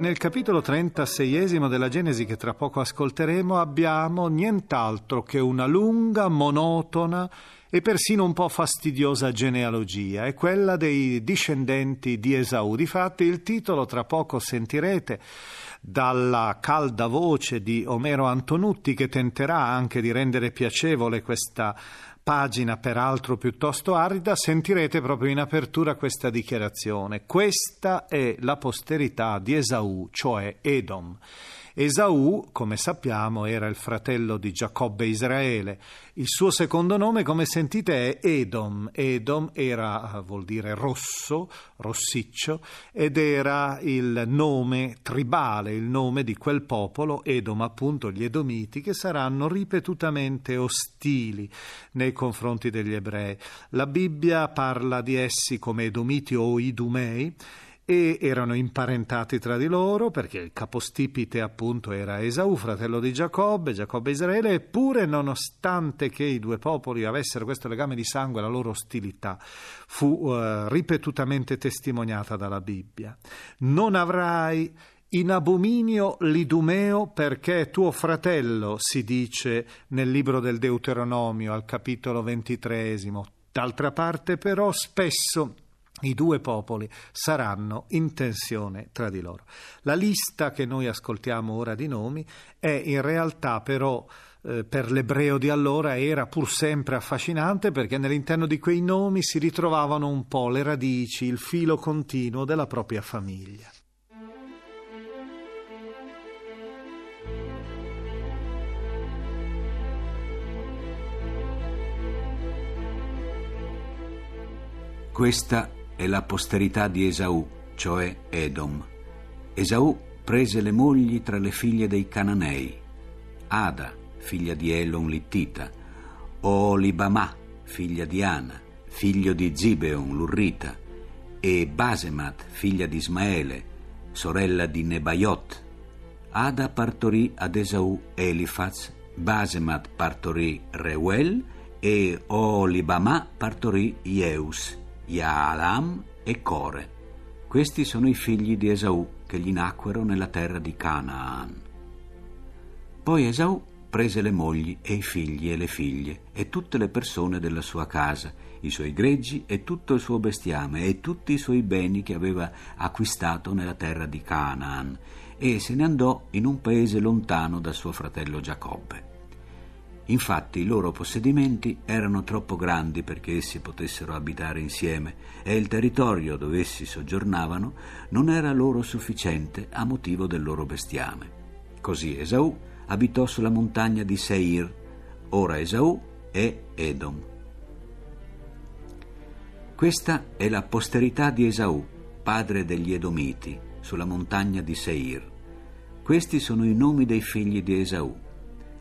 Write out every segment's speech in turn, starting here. Nel capitolo 36esimo della Genesi che tra poco ascolteremo abbiamo nient'altro che una lunga, monotona e persino un po' fastidiosa genealogia, è quella dei discendenti di Esaù. Difatti il titolo tra poco sentirete dalla calda voce di Omero Antonutti, che tenterà anche di rendere piacevole questa pagina peraltro piuttosto arida. Sentirete proprio in apertura questa dichiarazione: questa è la posterità di Esaù, cioè Edom. Esaù, come sappiamo, era il fratello di Giacobbe e Israele. Il suo secondo nome, come sentite, è Edom. Edom era, vuol dire rosso, rossiccio, ed era il nome tribale, il nome di quel popolo, Edom, appunto gli Edomiti, che saranno ripetutamente ostili nei confronti degli ebrei. La Bibbia parla di essi come Edomiti o Idumei, e erano imparentati tra di loro perché il capostipite appunto era Esaù, fratello di Giacobbe e Israele. Eppure, nonostante che i due popoli avessero questo legame di sangue, la loro ostilità fu ripetutamente testimoniata dalla Bibbia. Non avrai in abominio l'idumeo perché è tuo fratello, si dice nel libro del Deuteronomio al capitolo 23esimo. D'altra parte però spesso i due popoli saranno in tensione tra di loro. La lista che noi ascoltiamo ora di nomi è in realtà però per l'ebreo di allora era pur sempre affascinante, perché nell'interno di quei nomi si ritrovavano un po' le radici, il filo continuo della propria famiglia. Questa è la posterità di Esaù, cioè Edom. Esaù prese le mogli tra le figlie dei Cananei: Ada, figlia di Elon Littita, Olibamà, figlia di Ana, figlio di Zibeon l'Urrita, e Basemat, figlia di Ismaele, sorella di Nebaiot. Ada partorì ad Esaù Elifaz, Basemat partorì Reuel e Olibamà partorì Jeus, Yaalam e Core. Questi sono i figli di Esaù che gli nacquero nella terra di Canaan. Poi Esaù prese le mogli e i figli e le figlie e tutte le persone della sua casa, i suoi greggi e tutto il suo bestiame e tutti i suoi beni che aveva acquistato nella terra di Canaan, e se ne andò in un paese lontano da suo fratello Giacobbe. Infatti i loro possedimenti erano troppo grandi perché essi potessero abitare insieme, e il territorio dove essi soggiornavano non era loro sufficiente a motivo del loro bestiame. Così Esaù abitò sulla montagna di Seir. Ora Esaù è Edom. Questa è la posterità di Esaù, padre degli Edomiti, sulla montagna di Seir. Questi sono i nomi dei figli di Esaù: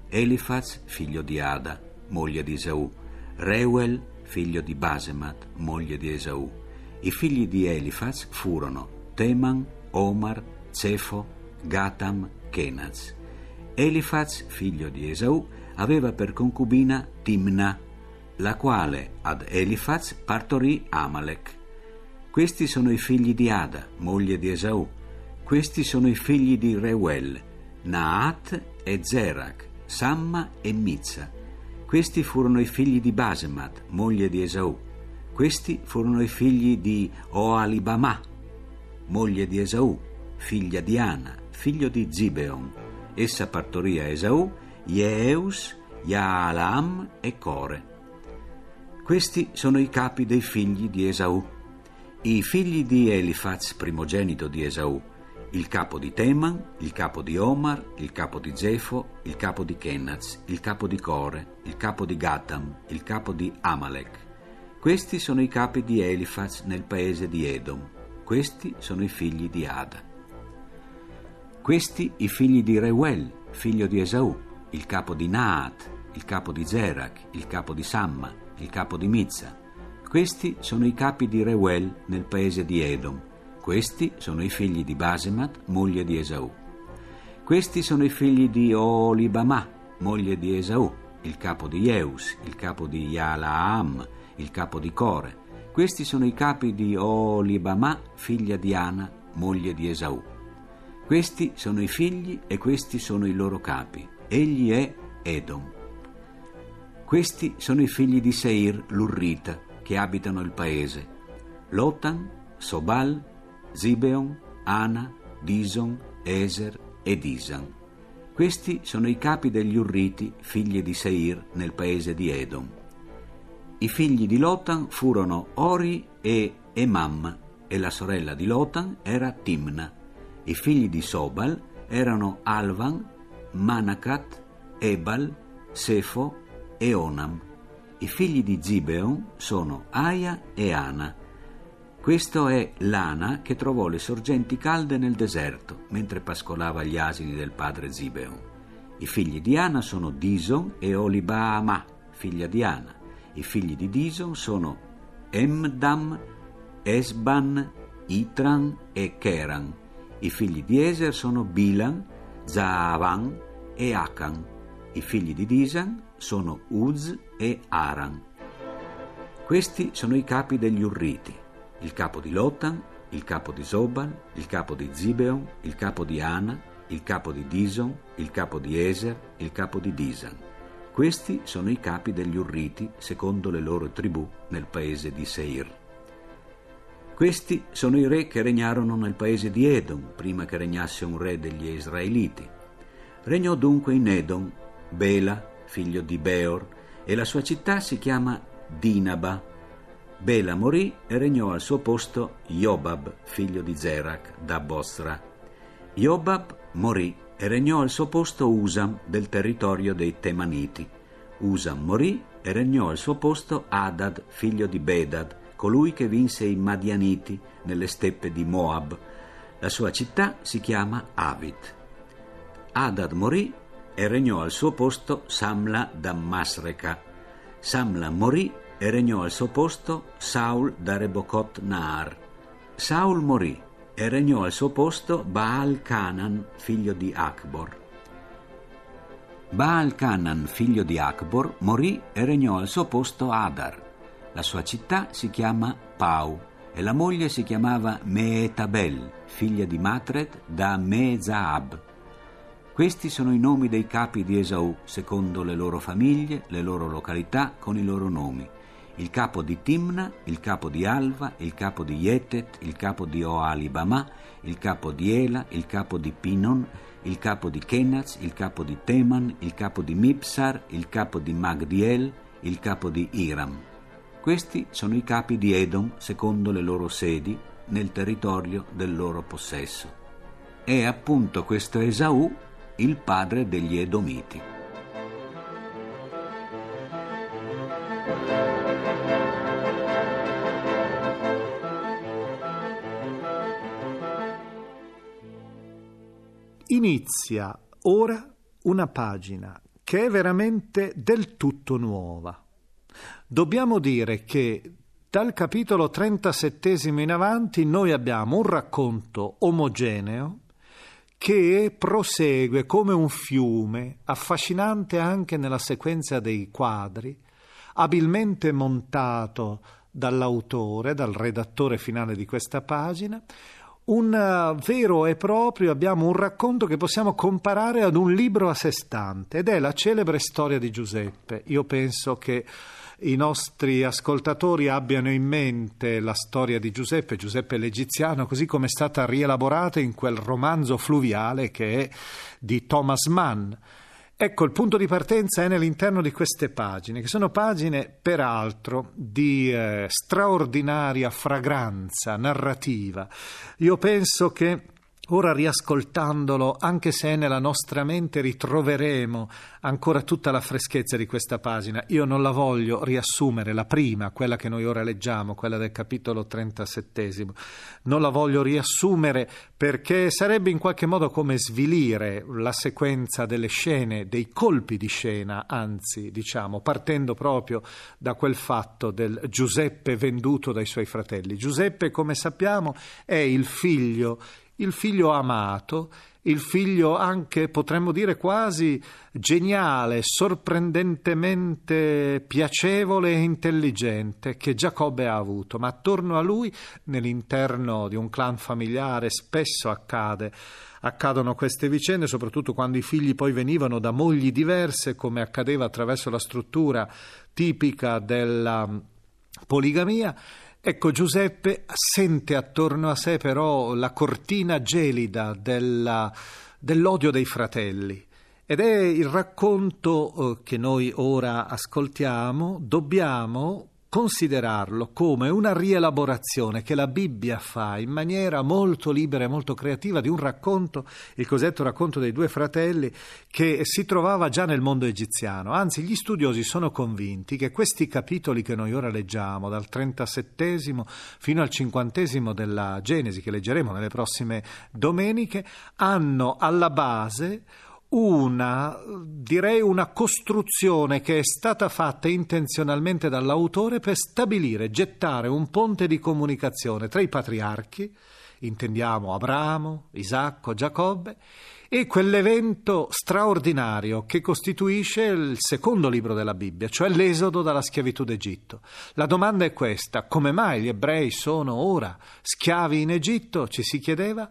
Elifaz, figlio di Ada, moglie di Esaù, Reuel, figlio di Basemat, moglie di Esaù. I figli di Elifaz furono Teman, Omar, Zefo, Gatam, Kenaz. Elifaz, figlio di Esaù, aveva per concubina Timna, la quale ad Elifaz partorì Amalek. Questi sono i figli di Ada, moglie di Esaù. Questi sono i figli di Reuel: Naat e Zerach, Samma e Mizza. Questi furono i figli di Basemat, moglie di Esaù. Questi furono i figli di Oholibamah, moglie di Esaù, figlia di Ana, figlio di Zibeon. Essa partorì a Esaù Jeus, Yaalam e Core. Questi sono i capi dei figli di Esaù: i figli di Elifaz, primogenito di Esaù, il capo di Teman, il capo di Omar, il capo di Zefo, il capo di Kenaz, il capo di Core, il capo di Gatam, il capo di Amalek. Questi sono i capi di Elifaz nel paese di Edom. Questi sono i figli di Ada. Questi i figli di Reuel, figlio di Esaù, il capo di Naat, il capo di Zerach, il capo di Samma, il capo di Mizza. Questi sono i capi di Reuel nel paese di Edom. Questi sono i figli di Basemat, moglie di Esaù. Questi sono i figli di Oholibamah, moglie di Esaù, il capo di Jeus, il capo di Jaalaam, il capo di Core. Questi sono i capi di Oholibamah, figlia di Ana, moglie di Esaù. Questi sono i figli e questi sono i loro capi. Egli è Edom. Questi sono i figli di Seir, l'Urrita, che abitano il paese. Lotan, Sobal, Zibeon, Ana, Dison, Eser e Disan. Questi sono i capi degli Urriti, figli di Seir, nel paese di Edom. I figli di Lotan furono Ori e Emam, e la sorella di Lotan era Timna. I figli di Sobal erano Alvan, Manacat, Ebal, Sefo e Onam. I figli di Zibeon sono Aia e Ana. Questo è l'Ana che trovò le sorgenti calde nel deserto mentre pascolava gli asini del padre Zibeon. I figli di Ana sono Dison e Oholibamah, figlia di Ana. I figli di Dison sono Emdam, Esban, Itran e Keran. I figli di Eser sono Bilan, Zaavan e Akan. I figli di Disan sono Uz e Aran. Questi sono i capi degli Urriti: il capo di Lotan, il capo di Sobal, il capo di Zibeon, il capo di Ana, il capo di Dison, il capo di Eser, il capo di Disan. Questi sono i capi degli Urriti secondo le loro tribù nel paese di Seir. Questi sono i re che regnarono nel paese di Edom prima che regnasse un re degli Israeliti. Regnò dunque in Edom Bela, figlio di Beor, e la sua città si chiama Dinaba. Bela morì e regnò al suo posto Jobab, figlio di Zerach, da Bosra. Jobab morì e regnò al suo posto Usam, del territorio dei Temaniti. Usam morì e regnò al suo posto Adad, figlio di Bedad, colui che vinse i Madianiti nelle steppe di Moab. La sua città si chiama Avit. Adad morì e regnò al suo posto Samla da Masreca. Samla morì e regnò al suo posto Saul da Rebocot Naar. Saul morì e regnò al suo posto Baal Canan, figlio di Akbor. Baal Canan, figlio di Akbor, morì e regnò al suo posto Adar. La sua città si chiama Pau e la moglie si chiamava Meetabel, figlia di Matred da Mezaab. Questi sono i nomi dei capi di Esaù secondo le loro famiglie, le loro località con i loro nomi. Il capo di Timna, il capo di Alva, il capo di Yetet, il capo di Oholibamah, il capo di Ela, il capo di Pinon, il capo di Kenaz, il capo di Teman, il capo di Mipsar, il capo di Magdiel, il capo di Iram. Questi sono i capi di Edom secondo le loro sedi nel territorio del loro possesso. È appunto questo Esaù il padre degli Edomiti. Inizia ora una pagina che è veramente del tutto nuova. Dobbiamo dire che dal capitolo 37° in avanti noi abbiamo un racconto omogeneo che prosegue come un fiume, affascinante anche nella sequenza dei quadri, abilmente montato dall'autore, dal redattore finale di questa pagina. Un vero e proprio, abbiamo un racconto che possiamo comparare ad un libro a sé stante, ed è la celebre storia di Giuseppe. Io penso che i nostri ascoltatori abbiano in mente la storia di Giuseppe l'Egiziano, così come è stata rielaborata in quel romanzo fluviale che è di Thomas Mann. Ecco, il punto di partenza è nell'interno di queste pagine, che sono pagine peraltro di straordinaria fragranza narrativa. Io penso che Ora, riascoltandolo, anche se nella nostra mente ritroveremo ancora tutta la freschezza di questa pagina. Io non la voglio riassumere, la prima, quella che noi ora leggiamo, quella del capitolo 37, non la voglio riassumere perché sarebbe in qualche modo come svilire la sequenza delle scene, dei colpi di scena, anzi, diciamo, partendo proprio da quel fatto del Giuseppe venduto dai suoi fratelli. Giuseppe, come sappiamo, è il figlio amato, il figlio anche, potremmo dire, quasi geniale, sorprendentemente piacevole e intelligente che Giacobbe ha avuto, ma attorno a lui, nell'interno di un clan familiare, spesso accadono queste vicende, soprattutto quando i figli poi venivano da mogli diverse, come accadeva attraverso la struttura tipica della poligamia. Ecco, Giuseppe sente attorno a sé però la cortina gelida dell'odio dei fratelli, ed è il racconto che noi ora ascoltiamo, dobbiamo considerarlo come una rielaborazione che la Bibbia fa in maniera molto libera e molto creativa di un racconto, il cosiddetto racconto dei due fratelli, che si trovava già nel mondo egiziano. Anzi, gli studiosi sono convinti che questi capitoli che noi ora leggiamo, dal 37 fino al 50 della Genesi, che leggeremo nelle prossime domeniche, hanno alla base una costruzione che è stata fatta intenzionalmente dall'autore per stabilire, gettare un ponte di comunicazione tra i patriarchi, intendiamo Abramo, Isacco, Giacobbe, e quell'evento straordinario che costituisce il secondo libro della Bibbia, cioè l'esodo dalla schiavitù d'Egitto. La domanda è questa: come mai gli ebrei sono ora schiavi in Egitto? Ci si chiedeva.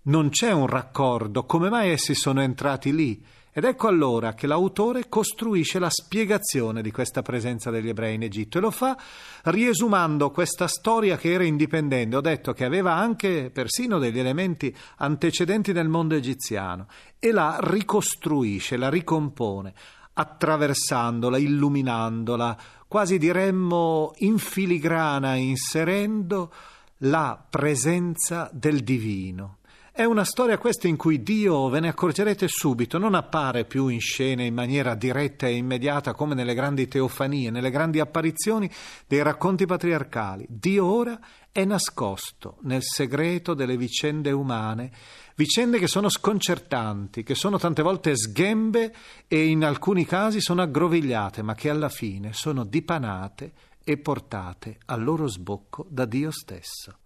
Non c'è un raccordo, come mai essi sono entrati lì? Ed ecco allora che l'autore costruisce la spiegazione di questa presenza degli ebrei in Egitto, e lo fa riesumando questa storia che era indipendente, ho detto che aveva anche persino degli elementi antecedenti nel mondo egiziano, e la ricostruisce, la ricompone, attraversandola, illuminandola, quasi diremmo in filigrana, inserendo la presenza del divino. È una storia questa in cui Dio, ve ne accorgerete subito, non appare più in scena in maniera diretta e immediata come nelle grandi teofanie, nelle grandi apparizioni dei racconti patriarcali. Dio ora è nascosto nel segreto delle vicende umane, vicende che sono sconcertanti, che sono tante volte sghembe e in alcuni casi sono aggrovigliate, ma che alla fine sono dipanate e portate al loro sbocco da Dio stesso.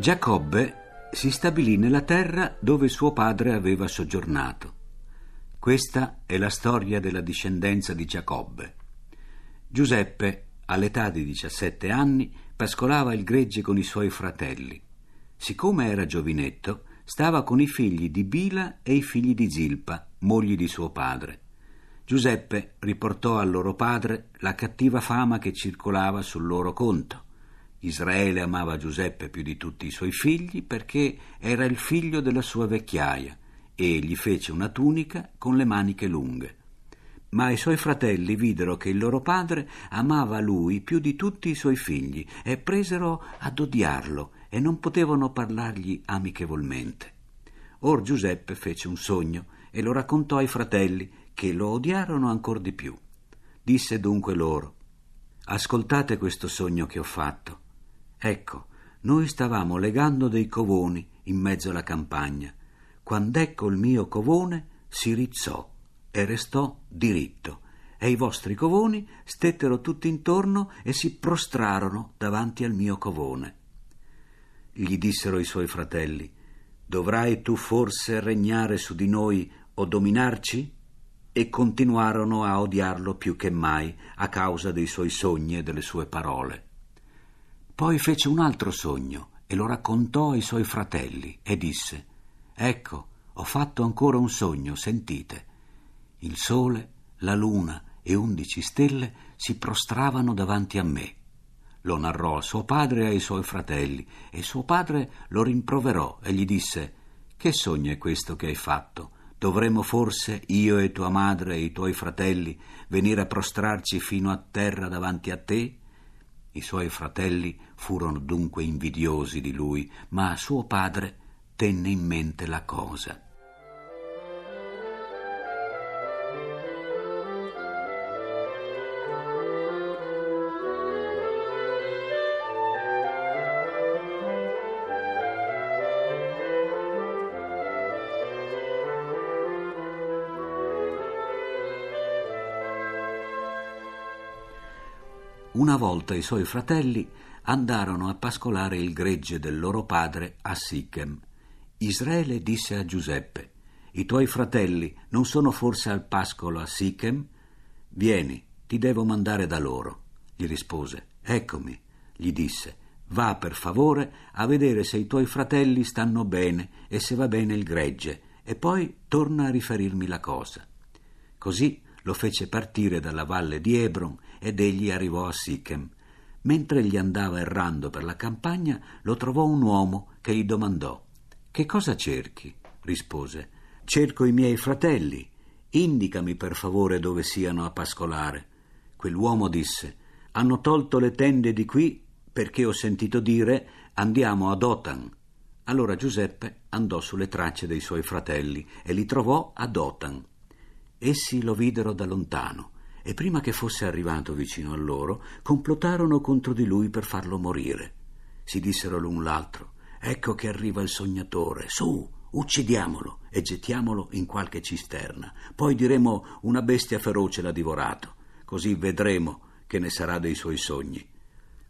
Giacobbe si stabilì nella terra dove suo padre aveva soggiornato. Questa è la storia della discendenza di Giacobbe. Giuseppe, all'età di 17 anni, pascolava il gregge con i suoi fratelli. Siccome era giovinetto, stava con i figli di Bila e i figli di Zilpa, mogli di suo padre. Giuseppe riportò al loro padre la cattiva fama che circolava sul loro conto. Israele amava Giuseppe più di tutti i suoi figli perché era il figlio della sua vecchiaia, e gli fece una tunica con le maniche lunghe. Ma i suoi fratelli videro che il loro padre amava lui più di tutti i suoi figli e presero ad odiarlo e non potevano parlargli amichevolmente. Or Giuseppe fece un sogno e lo raccontò ai fratelli, che lo odiarono ancor di più. Disse dunque loro: «Ascoltate questo sogno che ho fatto. Ecco, noi stavamo legando dei covoni in mezzo alla campagna, quand'ecco il mio covone si rizzò e restò diritto, e i vostri covoni stettero tutti intorno e si prostrarono davanti al mio covone». Gli dissero i suoi fratelli: «Dovrai tu forse regnare su di noi o dominarci?» E continuarono a odiarlo più che mai a causa dei suoi sogni e delle sue parole. Poi fece un altro sogno e lo raccontò ai suoi fratelli e disse: «Ecco, ho fatto ancora un sogno, sentite. Il sole, la luna e 11 stelle si prostravano davanti a me». Lo narrò a suo padre e ai suoi fratelli, e suo padre lo rimproverò e gli disse: «Che sogno è questo che hai fatto? Dovremmo forse io e tua madre e i tuoi fratelli venire a prostrarci fino a terra davanti a te?» I suoi fratelli furono dunque invidiosi di lui, ma suo padre tenne in mente la cosa. Una volta i suoi fratelli andarono a pascolare il gregge del loro padre a Sichem. Israele disse a Giuseppe: «I tuoi fratelli non sono forse al pascolo a Sichem? Vieni, ti devo mandare da loro». Gli rispose: «Eccomi». Gli disse: «Va per favore a vedere se i tuoi fratelli stanno bene e se va bene il gregge, e poi torna a riferirmi la cosa». Così lo fece partire dalla valle di Hebron ed egli arrivò a Sichem. Mentre egli andava errando per la campagna, lo trovò un uomo che gli domandò: «Che cosa cerchi?» Rispose: «Cerco i miei fratelli. Indicami per favore dove siano a pascolare». Quell'uomo disse: «Hanno tolto le tende di qui perché ho sentito dire: andiamo a Dotan». Allora Giuseppe andò sulle tracce dei suoi fratelli e li trovò a Dotan. Essi lo videro da lontano e prima che fosse arrivato vicino a loro complotarono contro di lui per farlo morire. Si dissero l'un l'altro: «Ecco che arriva il sognatore, su, uccidiamolo e gettiamolo in qualche cisterna, poi diremo una bestia feroce l'ha divorato, così vedremo che ne sarà dei suoi sogni».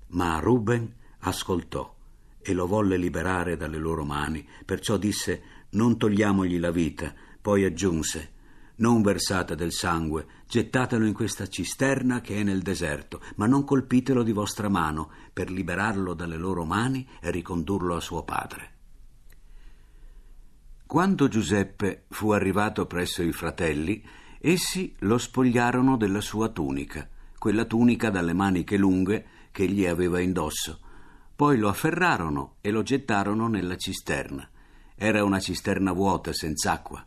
Ma Ruben ascoltò e lo volle liberare dalle loro mani, perciò disse: «Non togliamogli la vita». Poi aggiunse: «Non versate del sangue, gettatelo in questa cisterna che è nel deserto, ma non colpitelo di vostra mano», per liberarlo dalle loro mani e ricondurlo a suo padre. Quando Giuseppe fu arrivato presso i fratelli, essi lo spogliarono della sua tunica, quella tunica dalle maniche lunghe che egli aveva indosso. Poi lo afferrarono e lo gettarono nella cisterna. Era una cisterna vuota, senza acqua.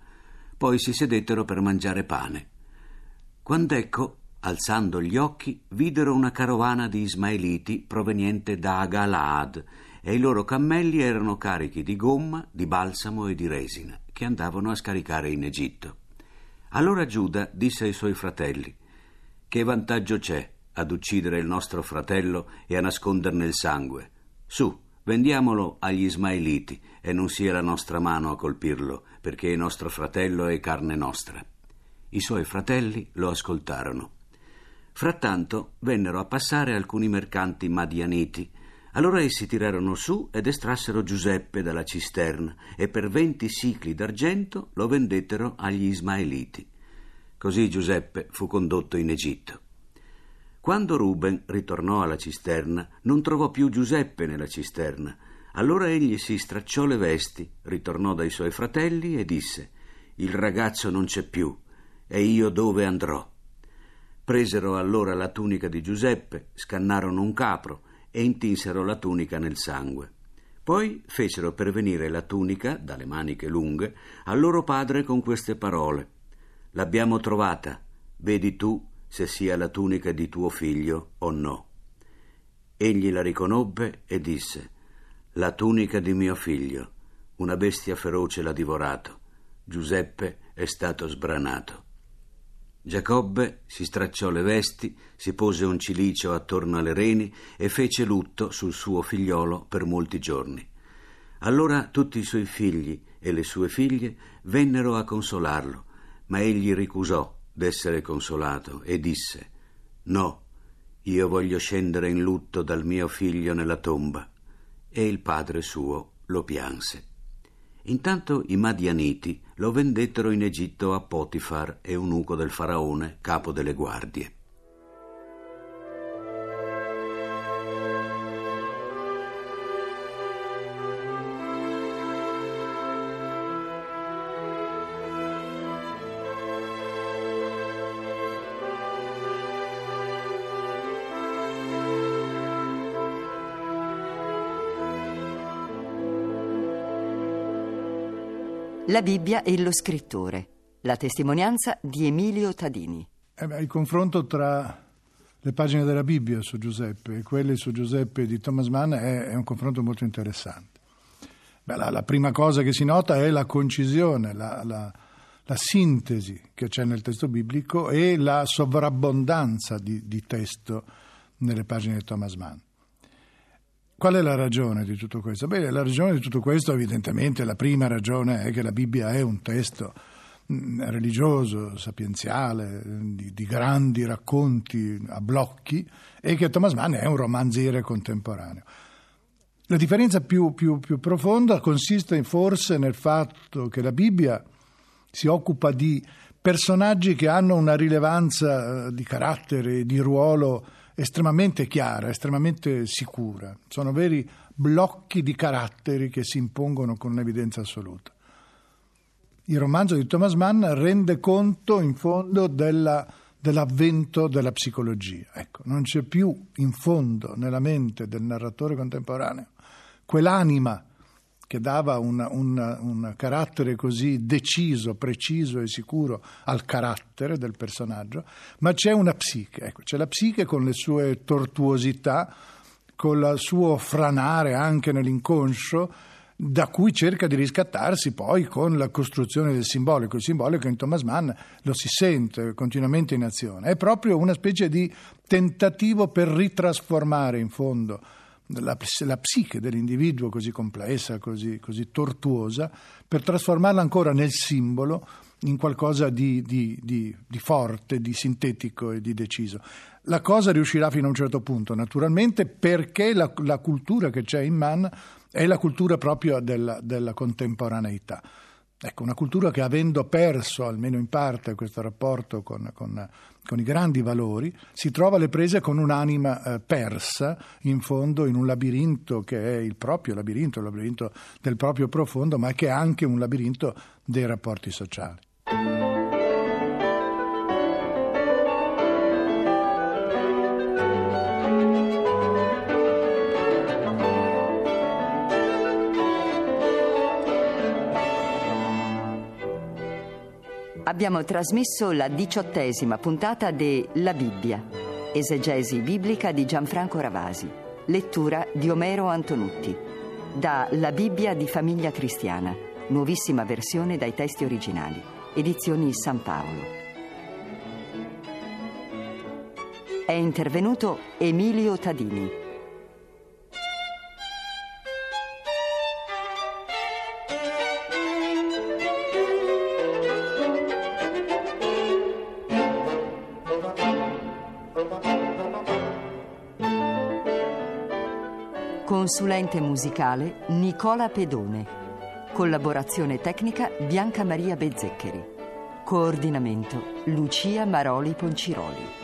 Poi si sedettero per mangiare pane. Quand'ecco, alzando gli occhi, videro una carovana di ismaeliti proveniente da Galaad, e i loro cammelli erano carichi di gomma, di balsamo e di resina, che andavano a scaricare in Egitto. Allora Giuda disse ai suoi fratelli: «Che vantaggio c'è ad uccidere il nostro fratello e a nasconderne il sangue? Su, vendiamolo agli ismaeliti e non sia la nostra mano a colpirlo, perché il nostro fratello è carne nostra». I suoi fratelli lo ascoltarono. Frattanto vennero a passare alcuni mercanti madianiti. Allora essi tirarono su ed estrassero Giuseppe dalla cisterna e per 20 sicli d'argento lo vendettero agli ismaeliti. Così Giuseppe fu condotto in Egitto. Quando Ruben ritornò alla cisterna, non trovò più Giuseppe nella cisterna. Allora egli si stracciò le vesti, ritornò dai suoi fratelli e disse: «Il ragazzo non c'è più, e io dove andrò?» Presero allora la tunica di Giuseppe, scannarono un capro e intinsero la tunica nel sangue. Poi fecero pervenire la tunica, dalle maniche lunghe, al loro padre con queste parole: «L'abbiamo trovata, vedi tu se sia la tunica di tuo figlio o no». Egli la riconobbe e disse: «La tunica di mio figlio, una bestia feroce l'ha divorato, Giuseppe è stato sbranato». Giacobbe si stracciò le vesti, si pose un cilicio attorno alle reni e fece lutto sul suo figliolo per molti giorni. Allora tutti i suoi figli e le sue figlie vennero a consolarlo, ma egli ricusò d'essere consolato e disse: «No, io voglio scendere in lutto dal mio figlio nella tomba». E il padre suo lo pianse. Intanto i Madianiti lo vendettero in Egitto a Potifar, eunuco del faraone, capo delle guardie. La Bibbia e lo scrittore, la testimonianza di Emilio Tadini. Il confronto tra le pagine della Bibbia su Giuseppe e quelle su Giuseppe di Thomas Mann è un confronto molto interessante. La prima cosa che si nota è la concisione, la sintesi che c'è nel testo biblico e la sovrabbondanza di testo nelle pagine di Thomas Mann. Qual è la ragione di tutto questo? La ragione di tutto questo, evidentemente, la prima ragione è che la Bibbia è un testo religioso, sapienziale, di grandi racconti a blocchi, e che Thomas Mann è un romanziere contemporaneo. La differenza più profonda consiste forse nel fatto che la Bibbia si occupa di personaggi che hanno una rilevanza di carattere, di ruolo estremamente chiara, estremamente sicura. Sono veri blocchi di caratteri che si impongono con un'evidenza assoluta. Il romanzo di Thomas Mann rende conto in fondo dell'avvento della psicologia. Ecco, non c'è più in fondo nella mente del narratore contemporaneo quell'anima che dava un carattere così deciso, preciso e sicuro al carattere del personaggio, ma c'è una psiche, c'è la psiche con le sue tortuosità, con il suo franare anche nell'inconscio, da cui cerca di riscattarsi poi con la costruzione del simbolico. Il simbolico in Thomas Mann lo si sente continuamente in azione, è proprio una specie di tentativo per ritrasformare in fondo la psiche dell'individuo così complessa, così tortuosa, per trasformarla ancora nel simbolo, in qualcosa di forte, di sintetico e di deciso. La cosa riuscirà fino a un certo punto, naturalmente, perché la cultura che c'è in Mann è la cultura proprio della contemporaneità. Una cultura che, avendo perso almeno in parte questo rapporto con i grandi valori, si trova alle prese con un'anima persa in fondo in un labirinto che è il proprio labirinto, il labirinto del proprio profondo, ma che è anche un labirinto dei rapporti sociali. Abbiamo trasmesso la 18ª puntata de La Bibbia, esegesi biblica di Gianfranco Ravasi, lettura di Omero Antonutti, da La Bibbia di Famiglia Cristiana, nuovissima versione dai testi originali, edizioni San Paolo. È intervenuto Emilio Tadini. Consulente musicale Nicola Pedone. Collaborazione tecnica Bianca Maria Bezzeccheri. Coordinamento Lucia Maroli Ponciroli.